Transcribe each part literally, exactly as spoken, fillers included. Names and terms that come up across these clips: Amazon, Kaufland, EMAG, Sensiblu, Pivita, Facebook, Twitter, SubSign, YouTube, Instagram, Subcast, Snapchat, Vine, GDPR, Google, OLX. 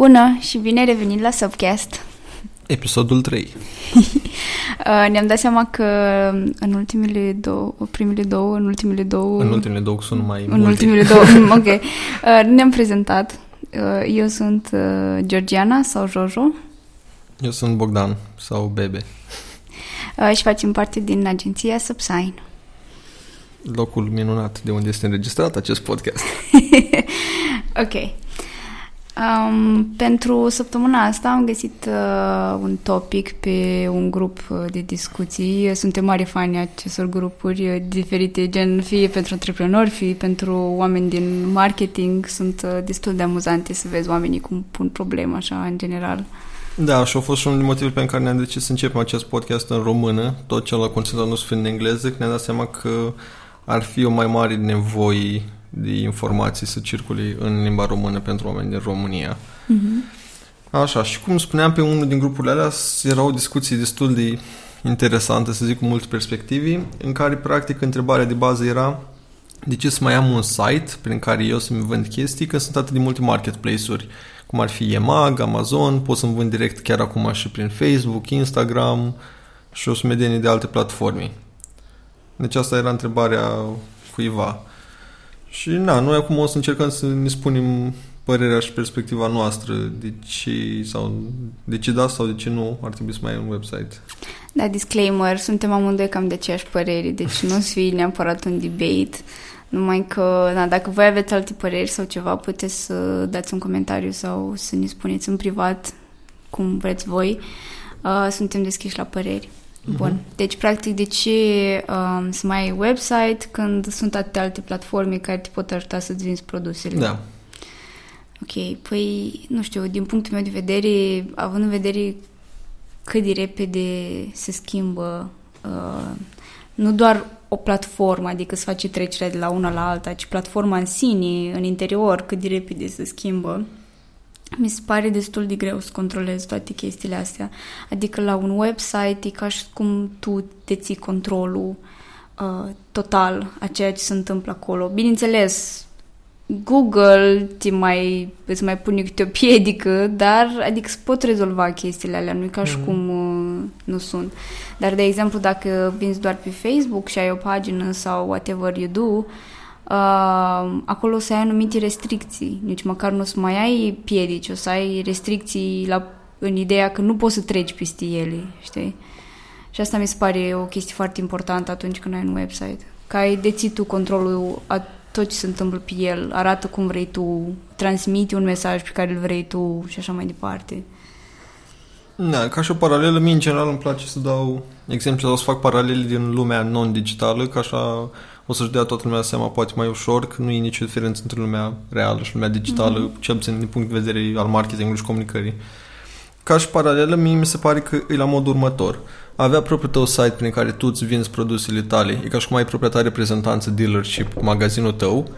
Bună și bine revenit la Subcast. Episodul trei. Ne-am dat seama că în ultimele două, primele două, în ultimele două... În ultimele două sunt mai multe. În ultimele două, ok. Ne-am prezentat. Eu sunt Georgiana sau Jojo. Eu sunt Bogdan sau Bebe. Și facem parte din agenția SubSign. Locul minunat de unde este înregistrat acest podcast. Ok. Um, pentru săptămâna asta am găsit uh, un topic pe un grup de discuții. Suntem mari fani acestor grupuri diferite, gen fie pentru antreprenori, fie pentru oameni din marketing. Sunt uh, destul de amuzante să vezi oamenii cum pun probleme așa în general. Da, și a fost și un motiv pentru care ne-am decis să începem acest podcast în română, tot ce la conținut nu fiind în engleză, că ne-am dat seama că ar fi o mai mare nevoie de informații să circule în limba română pentru oameni din România. Uh-huh. Așa, și cum spuneam, pe unul din grupurile alea erau discuții destul de interesante, să zic, cu multe perspective, în care, practic, întrebarea de bază era de ce să mai am un site prin care eu să-mi vând chestii, că sunt atât de multe marketplace-uri, cum ar fi EMAG, Amazon, pot să-mi vând direct chiar acum și prin Facebook, Instagram și o sumedenie de alte platforme. Deci asta era întrebarea cuiva. Și na, noi acum o să încercăm să ne spunem părerea și perspectiva noastră de ce, sau, de ce da sau de ce nu ar trebui să mai ai un website. Da, disclaimer, suntem amândoi cam de aceeași părere, deci nu o să fie neapărat un debate, numai că na, dacă voi aveți alte păreri sau ceva, puteți să dați un comentariu sau să ne spuneți în privat cum vreți voi. Uh, suntem deschiși la păreri. Bun. Deci, practic, de ce um, să mai ai website când sunt atâtea alte platforme care te pot ajuta să-ți vinzi produsele? Da. Ok, păi, nu știu, din punctul meu de vedere, având în vedere cât de repede se schimbă uh, nu doar o platformă, adică să faci trecerea de la una la alta, ci platforma în sine, în interior, cât de repede se schimbă, mi se pare destul de greu să controlez toate chestiile astea. Adică la un website e ca și cum tu te ții controlul uh, total a ceea ce se întâmplă acolo. Bineînțeles, Google te mai, îți mai pune câte o piedică, dar adică se pot rezolva chestiile alea, nu e ca și mm-hmm. cum uh, nu sunt. Dar, de exemplu, dacă vinzi doar pe Facebook și ai o pagină sau whatever you do, Uh, acolo o să ai anumite restricții, nici măcar nu o să mai ai piedici, o să ai restricții la, în ideea că nu poți să treci peste ele, știi? Și asta mi se pare o chestie foarte importantă atunci când ai un website, că ai deții tu controlul a tot ce se întâmplă pe el, arată cum vrei tu, transmite un mesaj pe care îl vrei tu și așa mai departe. Da, ca și o paralelă, mie în general îmi place să dau exemple sau să fac paralele din lumea non-digitală, că așa o să-și dea toată lumea seama poate mai ușor că nu e nicio diferență între lumea reală și lumea digitală, mm-hmm. cel puțin din punct de vedere al marketingului și comunicării. Ca și paralelă, mie mi se pare că e la modul următor. Avea propriul tău site prin care tu îți vinzi produsele tale, e ca și cum ai propria ta reprezentanță, dealership, magazinul tău.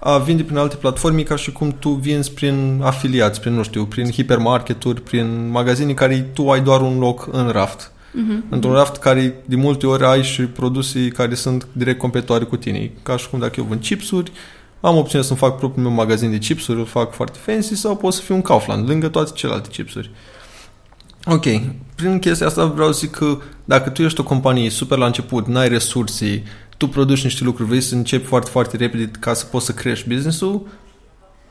A vinde prin alte platforme ca și cum tu vinzi prin afiliați, prin, nu știu, prin hipermarketuri, prin magazine care tu ai doar un loc în raft. Uh-huh. Într-un raft care de multe ori ai și produse care sunt direct competitoare cu tine. Ca și cum dacă eu vând chipsuri, am opțiune să-mi fac propriul meu magazin de chipsuri, îl fac foarte fancy, sau pot să fiu un Kaufland, lângă toate celelalte chipsuri. Ok, prin chestia asta vreau să zic că dacă tu ești o companie super la început, n-ai resurse, tu produci niște lucruri, vrei să începi foarte, foarte repede ca să poți să crești business-ul,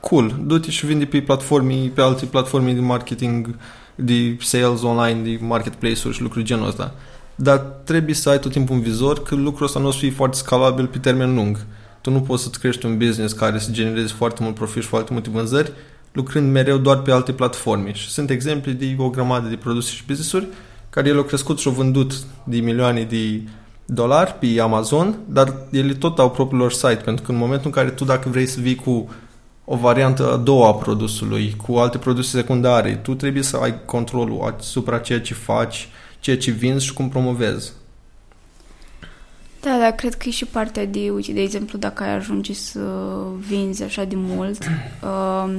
cool, du-te și vinde pe platforme, pe alte platforme de marketing, de sales online, de marketplace-uri și lucruri genul ăsta. Dar trebuie să ai tot timpul în vizor că lucrul ăsta nu o să fie foarte scalabil pe termen lung. Tu nu poți să-ți crești un business care să genereze foarte mult profit și foarte multe vânzări lucrând mereu doar pe alte platforme. Și sunt exemple de o grămadă de produse și business-uri care ele au crescut și au vândut de milioane de dolari pe Amazon, dar ele tot au propriul lor site, pentru că în momentul în care tu, dacă vrei să vii cu o variantă a doua a produsului, cu alte produse secundare, tu trebuie să ai controlul asupra ceea ce faci, ceea ce vinzi și cum promovezi. Da, dar cred că e și partea de, uite, de exemplu, dacă ai ajunge să vinzi așa de mult, uh,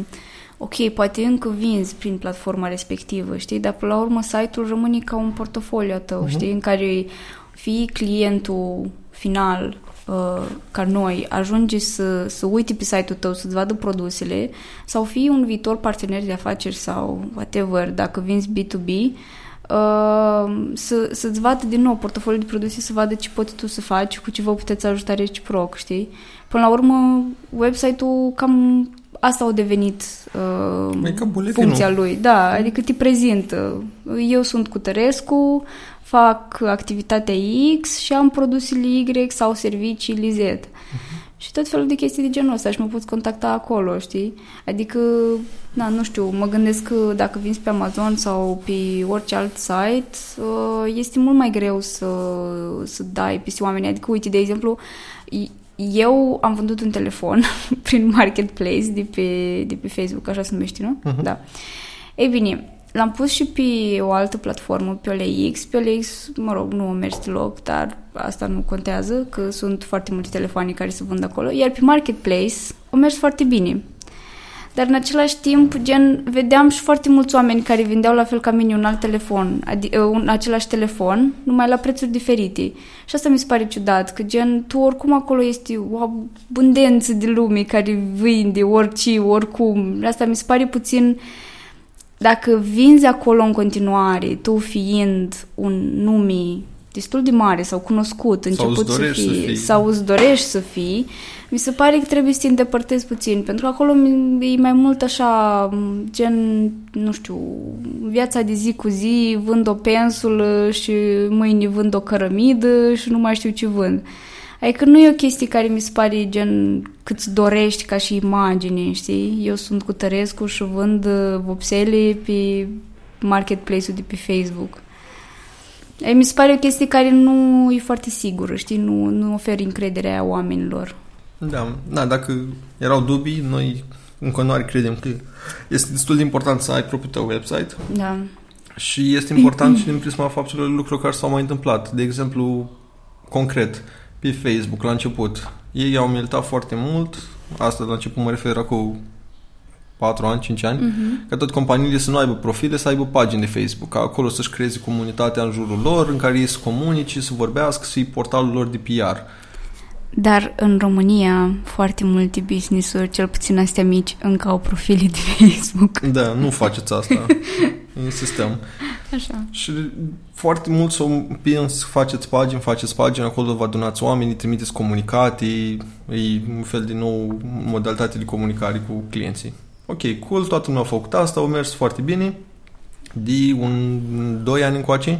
ok, poate încă vinzi prin platforma respectivă, știi, dar până la urmă site-ul rămâne ca un portofoliu tău, uh-huh. știi, în care fii clientul final uh, ca noi ajunge să, să uite pe site-ul tău, să-ți vadă produsele, sau fii un viitor partener de afaceri sau whatever, dacă vinzi B doi B, uh, să, să-ți vadă din nou portofoliul de produse, să vadă ce poți tu să faci, cu ce vă puteți ajuta reciproc, știi? Până la urmă, website-ul cam asta au devenit uh, funcția lui. Da, adică te prezintă. Eu sunt Cutărescu, fac activitatea X și am produsele Y sau serviciile Z. Uh-huh. Și tot felul de chestii de genul ăsta și mă poți contacta acolo, știi? Adică, na, nu știu, mă gândesc că dacă vinzi pe Amazon sau pe orice alt site, uh, este mult mai greu să, să dai peste oamenii. Adică, uite, de exemplu, eu am vândut un telefon prin marketplace de pe, de pe Facebook, așa se numește, nu? Uh-huh. Da. Ei bine, l-am pus și pe o altă platformă, pe O L X. Pe O L X, mă rog, nu a mers deloc, dar asta nu contează, că sunt foarte multe telefoane care se vând acolo. Iar pe marketplace a mers foarte bine. Dar în același timp, gen, vedeam și foarte mulți oameni care vindeau la fel ca mine un alt telefon, adi- un același telefon, numai la prețuri diferite. Și asta mi se pare ciudat, că gen, tu oricum acolo este o abundență de lume care vinde orice, oricum. Asta mi se pare puțin, dacă vinzi acolo în continuare, tu fiind un nume destul de mare sau cunoscut, început să fii, să fii, sau îți dorești să fii, mi se pare că trebuie să te îndepărtezi puțin, pentru că acolo e mai mult așa, gen, nu știu, viața de zi cu zi, vând o pensulă și mâine vând o cărămidă și nu mai știu ce vând. Adică nu e o chestie care mi se pare gen cât-ți dorești ca și imagine, știi? Eu sunt Cutărescu și vând vopsele pe marketplace-ul de pe Facebook. Mi se pare o chestie care nu e foarte sigură, știi? Nu, nu oferi încrederea oamenilor. Da, da, dacă erau dubii, noi în continuare credem că este destul de important să ai propriul tău website. Da. Și este important și din prisma faptului lucrurilor care s-au mai întâmplat. De exemplu, concret, pe Facebook la început, ei au militat foarte mult, asta la început mă refer acum patru ani, cinci ani, uh-huh. Ca tot companiile să nu aibă profile, să aibă pagini de Facebook, ca acolo să-și creeze comunitatea în jurul lor, în care ei să comunice, să vorbească, să-i portalul lor de P R. Dar în România foarte multe business-uri, cel puțin astea mici, încă au profile de Facebook. Da, nu faceți asta. Insistăm. Așa. Și foarte mult s-au împins, faceți pagini, faceți pagini, acolo vă adunați oamenii, trimiteți comunicații, e un fel de nou modalitate de comunicare cu clienții. Ok, cool, toată lumea a făcut asta, au mers foarte bine. De un doi ani încoace,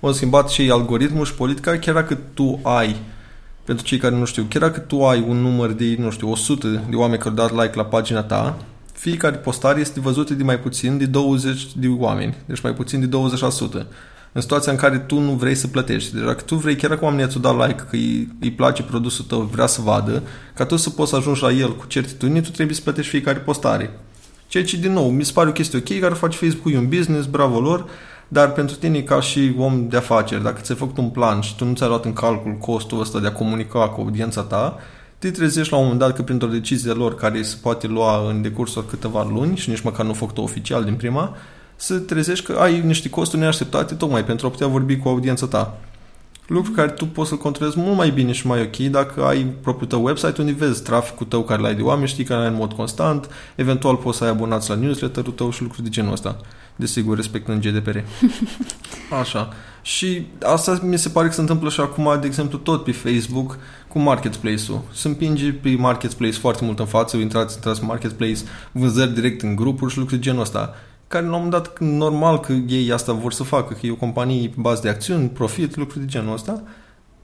au schimbat și algoritmul și politica, chiar dacă tu ai, pentru cei care nu știu, chiar dacă tu ai un număr de, nu știu, o sută de oameni care au dat like la pagina ta, fiecare postare este văzută de mai puțin de douăzeci de oameni, deci mai puțin de douăzeci la sută. În situația în care tu nu vrei să plătești. Deci dacă tu vrei, chiar dacă oamenii ți-au dat like, că îi, îi place produsul tău, vrea să vadă, ca tu să poți să ajungi la el cu certitudine, tu trebuie să plătești fiecare postare. Ceea ce, din nou, mi se pare o chestie ok, care face Facebook, e un business, bravo lor, dar pentru tine ca și om de afaceri, dacă ți-ai făcut un plan și tu nu ți-ai luat în calcul costul ăsta de a comunica cu audiența ta, te trezești la un moment dat că printr-o decizie lor care se poate lua în decursul câteva luni și nici măcar nu a făcut-o oficial din prima, să trezești că ai niște costuri neașteptate tocmai pentru a putea vorbi cu audiența ta. Lucru care tu poți să-l controlezi mult mai bine și mai ok dacă ai propriul tău website unde vezi traficul tău care l-ai de oameni, știi că l-ai în mod constant, eventual poți să ai abonați la newsletter-ul tău și lucruri de genul ăsta. Desigur, respectând G D P R. Așa. Și asta mi se pare că se întâmplă și acum, de exemplu, tot pe Facebook cu marketplace-ul. Se împinge pe marketplace foarte mult în față, intrați, intrați în marketplace, vânzări direct în grupuri și lucruri de genul ăsta. Care la un moment dat, normal că ei asta vor să facă, că e o companie pe bază de acțiuni, profit, lucruri de genul ăsta,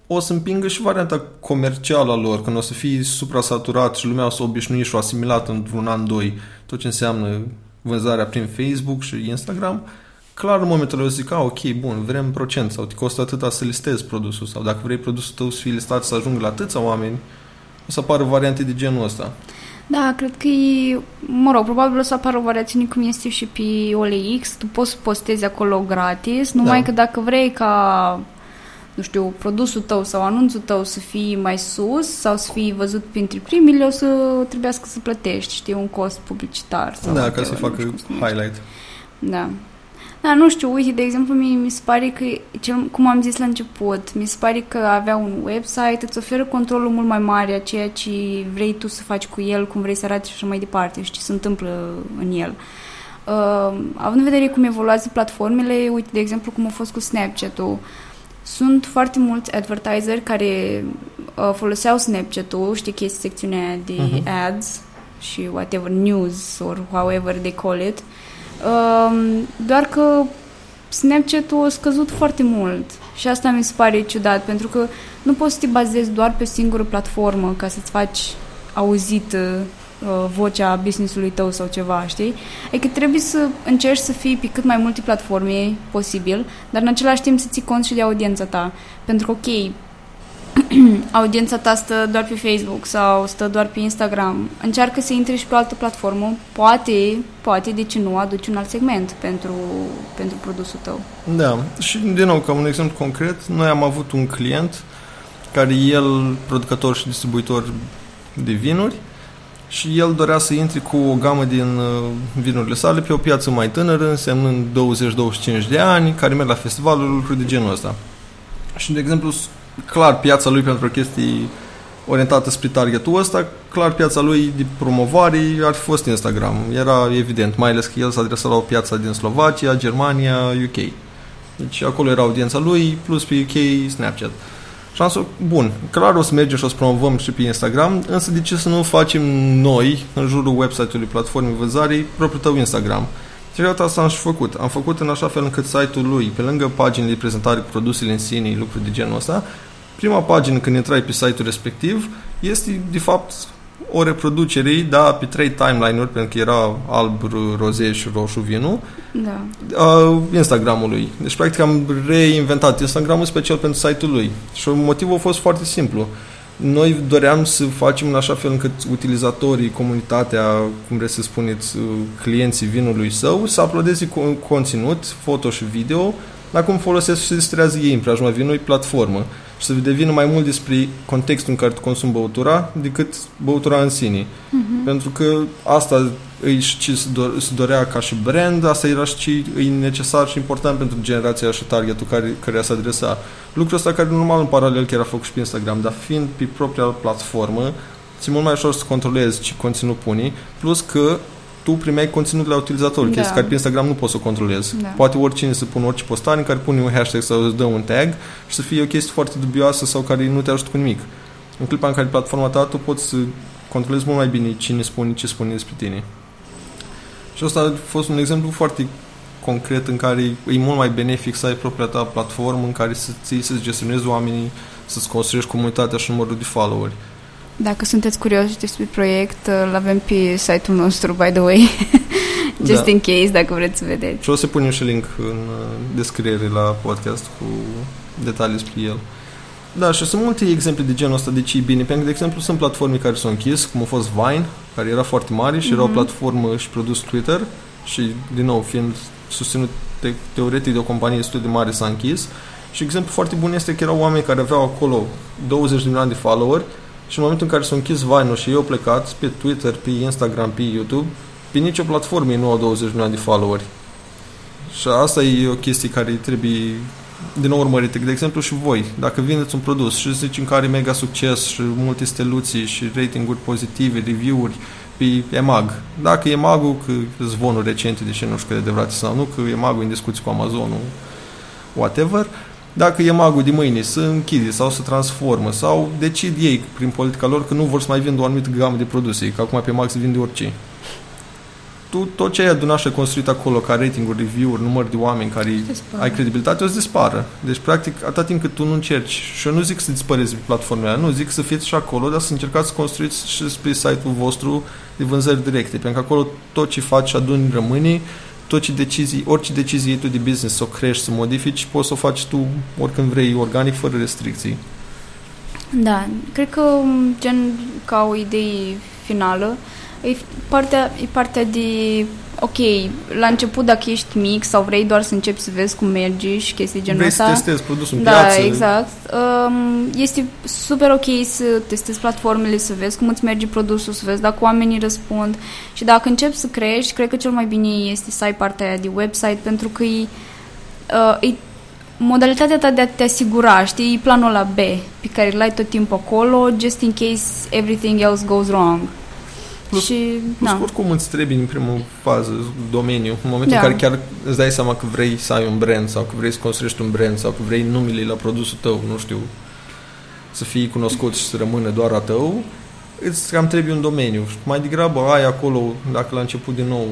o să împingă și varianta comercială a lor, când o să fie supra-saturat și lumea o să obișnui și o asimilat într-un an, doi, tot ce înseamnă vânzarea prin Facebook și Instagram, clar în momentul ăla zic, a, ok, bun, vrem procent sau te costă atâta să listezi produsul sau dacă vrei produsul tău să fie listat să ajungă la atâția oameni, o să apară variante de genul ăsta. Da, cred că e, mă rog, probabil o să apară o variațiune cum este și pe O L X, tu poți să postezi acolo gratis, numai da. Că dacă vrei ca, nu știu, produsul tău sau anunțul tău să fie mai sus sau să fie văzut printre primile, o să trebuiască să plătești, știi, un cost publicitar. Sau da, ca să facă highlight. Da. Da, nu știu, uite, de exemplu, mie, mi se pare că, cel, cum am zis la început, mi se pare că avea un website îți oferă controlul mult mai mare a ceea ce vrei tu să faci cu el, cum vrei să arate și așa mai departe și ce se întâmplă în el. Uh, având în vedere cum evoluează platformele, uite, de exemplu, cum a fost cu Snapchat-ul, sunt foarte mulți advertiseri care uh, foloseau Snapchat-ul, știi, chestii, secțiunea de uh-huh. ads și whatever, news or however they call it. Uh, doar că Snapchat-ul a scăzut foarte mult și asta mi se pare ciudat, pentru că nu poți să te bazezi doar pe singură platformă ca să-ți faci auzită uh, vocea business-ului tău sau ceva, știi? Adică trebuie să încerci să fii pe cât mai multe platforme posibil, dar în același timp să ții cont și de audiența ta, pentru că, ok, audiența ta stă doar pe Facebook sau stă doar pe Instagram. Încearcă să intri și pe o altă platformă. Poate, poate, de ce nu, aduci un alt segment pentru, pentru produsul tău. Da, și din nou, ca un exemplu concret, noi am avut un client care el, producător și distribuitor de vinuri, și el dorea să intri cu o gamă din vinurile sale pe o piață mai tânără, însemnând douăzeci douăzeci și cinci de ani, care merg la festivalul, lucruri de genul ăsta. Și, de exemplu, clar piața lui pentru chestii orientată spre targetul ăsta, clar piața lui de promovare ar fi fost Instagram. Era evident, mai ales că el s-a adresat la o piață din Slovacia, Germania, U K. Deci acolo era audiența lui, plus pe U K, Snapchat. Și am zis, bun, clar o să mergem și o să promovăm și pe Instagram, însă de ce să nu facem noi, în jurul website-ului platformei vânzării, propriul tău Instagram? Și asta am și făcut. Am făcut în așa fel încât site-ul lui, pe lângă paginile de prezentare cu produsele în sine, lucruri de genul ăsta, prima pagină când intrai pe site-ul respectiv este, de fapt, o reproducere, da, pe trei timeline-uri, pentru că era alb, roze și roșu vinul, da, a Instagram-ului. Deci, practic, am reinventat Instagram-ul special pentru site-ul lui. Și motivul a fost foarte simplu. Noi doream să facem în așa fel încât utilizatorii, comunitatea, cum vreți să spuneți, clienții vinului său, să uploadeze conținut, foto și video, dar cum folosesc și se distrează ei în preajma vinului, platformă. Și să devină mai mult despre contextul în care tu consumi băutura decât băutura în sine. Uh-huh. Pentru că asta îi și se dorea ca și brand, asta era și e necesar și important pentru generația și targetul care, care se adresa. Lucrul ăsta care normal în paralel chiar a făcut și pe Instagram, dar fiind pe propria platformă, ți-e mult mai ușor să controlezi ce conținut pune, plus că tu primeai conținut la utilizator, da, chestii care pe Instagram nu poți să o controlezi. Da. Poate oricine să pună orice postare în care pune un hashtag sau îți dă un tag și să fie o chestie foarte dubioasă sau care nu te ajută cu nimic. În clipa în care platforma ta, tu poți să controlezi mult mai bine cine spune, ce spune despre tine. Și asta a fost un exemplu foarte concret în care e mult mai benefic să ai propria ta platformă în care să ții, să-ți gestionezi oamenii, să-ți construiești comunitatea și numărul de followeri. Dacă sunteți curioși despre proiect, îl avem pe site-ul nostru, by the way, just da. in case, dacă vreți să vedeți. Și o să punem și link în descriere la podcast cu detalii despre el. Da, și sunt multe exemple de genul ăsta de ce e bine, pentru că, de exemplu, sunt platforme care s-au închis, cum a fost Vine, care era foarte mare și mm-hmm. era o platformă și produs Twitter și, din nou, fiind susținut te- teoretic de o companie destul de mare, s-a închis. Și exemplu foarte bun este că erau oameni care aveau acolo douăzeci de milioane de followeri și în momentul în care s-au închis Vine-ul și ei au plecat pe Twitter, pe Instagram, pe YouTube, pe nicio platformă nu au douăzeci milioane de followeri. Și asta e o chestie care trebuie din nou urmărite. De exemplu și voi, dacă vindeți un produs și zici în care are mega succes și multe steluții și ratinguri pozitive, review-uri pe EMAG. Dacă EMAG-ul, că zvonuri recente, deși nu știu că de adevărate sau nu, că EMAG-ul e în discuții cu Amazonul, whatever, dacă EMAG-ul de mâine se închide sau se transformă sau decid ei prin politica lor că nu vor să mai vândă o anumită gamă de produse, că acum pe EMAG se vinde orice. Tu, tot ce ai adunat și construit acolo ca rating-uri, review-uri, număr de oameni care ai credibilitate, o să dispară. Deci, practic, atât timp cât tu nu încerci, și eu nu zic să dispăreți pe platformele, nu zic să fiți și acolo, dar să încercați să construiți și spre site-ul vostru de vânzări directe, pentru că acolo tot ce faci și aduni rămâne, tot ce decizii, orice decizie e tu de business, să o crești, să o modifici, poți să o faci tu oricând vrei, organic, fără restricții. Da, cred că, gen, ca o idee finală, E partea, e partea de... Ok, la început dacă ești mic sau vrei doar să începi să vezi cum mergi și chestii genul vrei ăsta... Vrei să testezi produsul în da, piață. Da, exact. Este super ok să testezi platformele, să vezi cum îți merge produsul, să vezi dacă oamenii răspund. Și dacă începi să crești, cred că cel mai bine este să ai partea aia de website, pentru că e, e modalitatea ta de a te asigura, știi, planul la B, pe care îl ai tot timpul acolo, just in case everything else goes wrong. Plus, și, plus da. oricum îți trebuie în prima fază domeniu, în momentul da. în care chiar îți dai seama că vrei să ai un brand sau că vrei să construiești un brand sau că vrei numele la produsul tău, nu știu, să fii cunoscut și să rămână doar a tău, îți cam trebuie un domeniu. Mai degrabă ai acolo, dacă la început din nou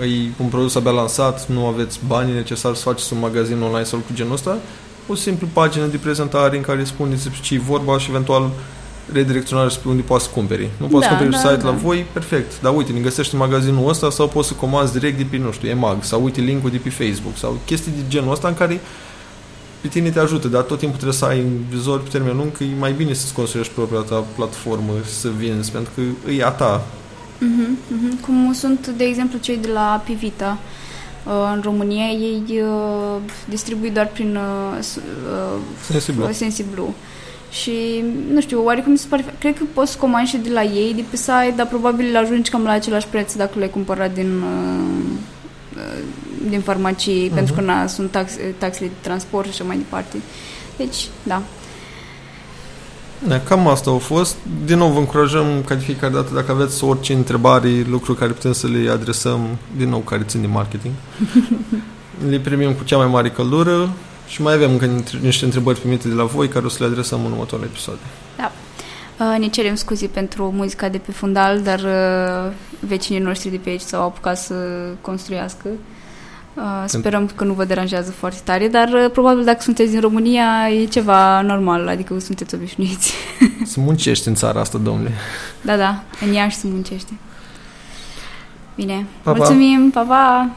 ai un produs abia lansat, nu aveți banii necesari să faceți un magazin online sau cu genul ăsta, o simplă pagină de prezentare în care spuneți ce e vorba și eventual redirecționare spre unde poți să cumperi. Nu poți da, să cumperi da, site da. la voi, perfect. Dar uite, ne găsești în magazinul ăsta sau poți să comanzi direct de pe, nu știu, EMAG sau uite link-ul de pe Facebook sau chestii de genul ăsta în care pe tine te ajută, dar tot timpul trebuie să ai în vizor pe termen lung că e mai bine să-ți construiești propria ta platformă și să vinzi, pentru că e a ta. Uh-huh, uh-huh. Cum sunt, de exemplu, cei de la Pivita în România, ei distribuie doar prin Sensiblu. Sensiblu. Și, nu știu, oarecum mi se pare... Cred că poți să comanzi și de la ei, de pe site, dar probabil le ajungi cam la același preț dacă le-ai cumpărat din, din farmacie, uh-huh. pentru că na, sunt tax, taxele de transport și așa mai departe. Deci, da. Da, cam asta a fost. Din nou, vă încurajăm ca de fiecare dată, dacă aveți orice întrebare, lucruri care putem să le adresăm, din nou, care țin de marketing, le primim cu cea mai mare căldură. Și mai avem încă niște întrebări primite de la voi care o să le adresăm în următorul episod. Da. Ne cerem scuze pentru muzica de pe fundal, dar vecinii noștri de pe aici s-au apucat să construiască. Sperăm că nu vă deranjează foarte tare, dar probabil dacă sunteți din România e ceva normal, adică sunteți obișnuiți. Să muncești în țara asta, domnule. Da, da, în Iași se muncește. Bine, pa, mulțumim, pa, pa!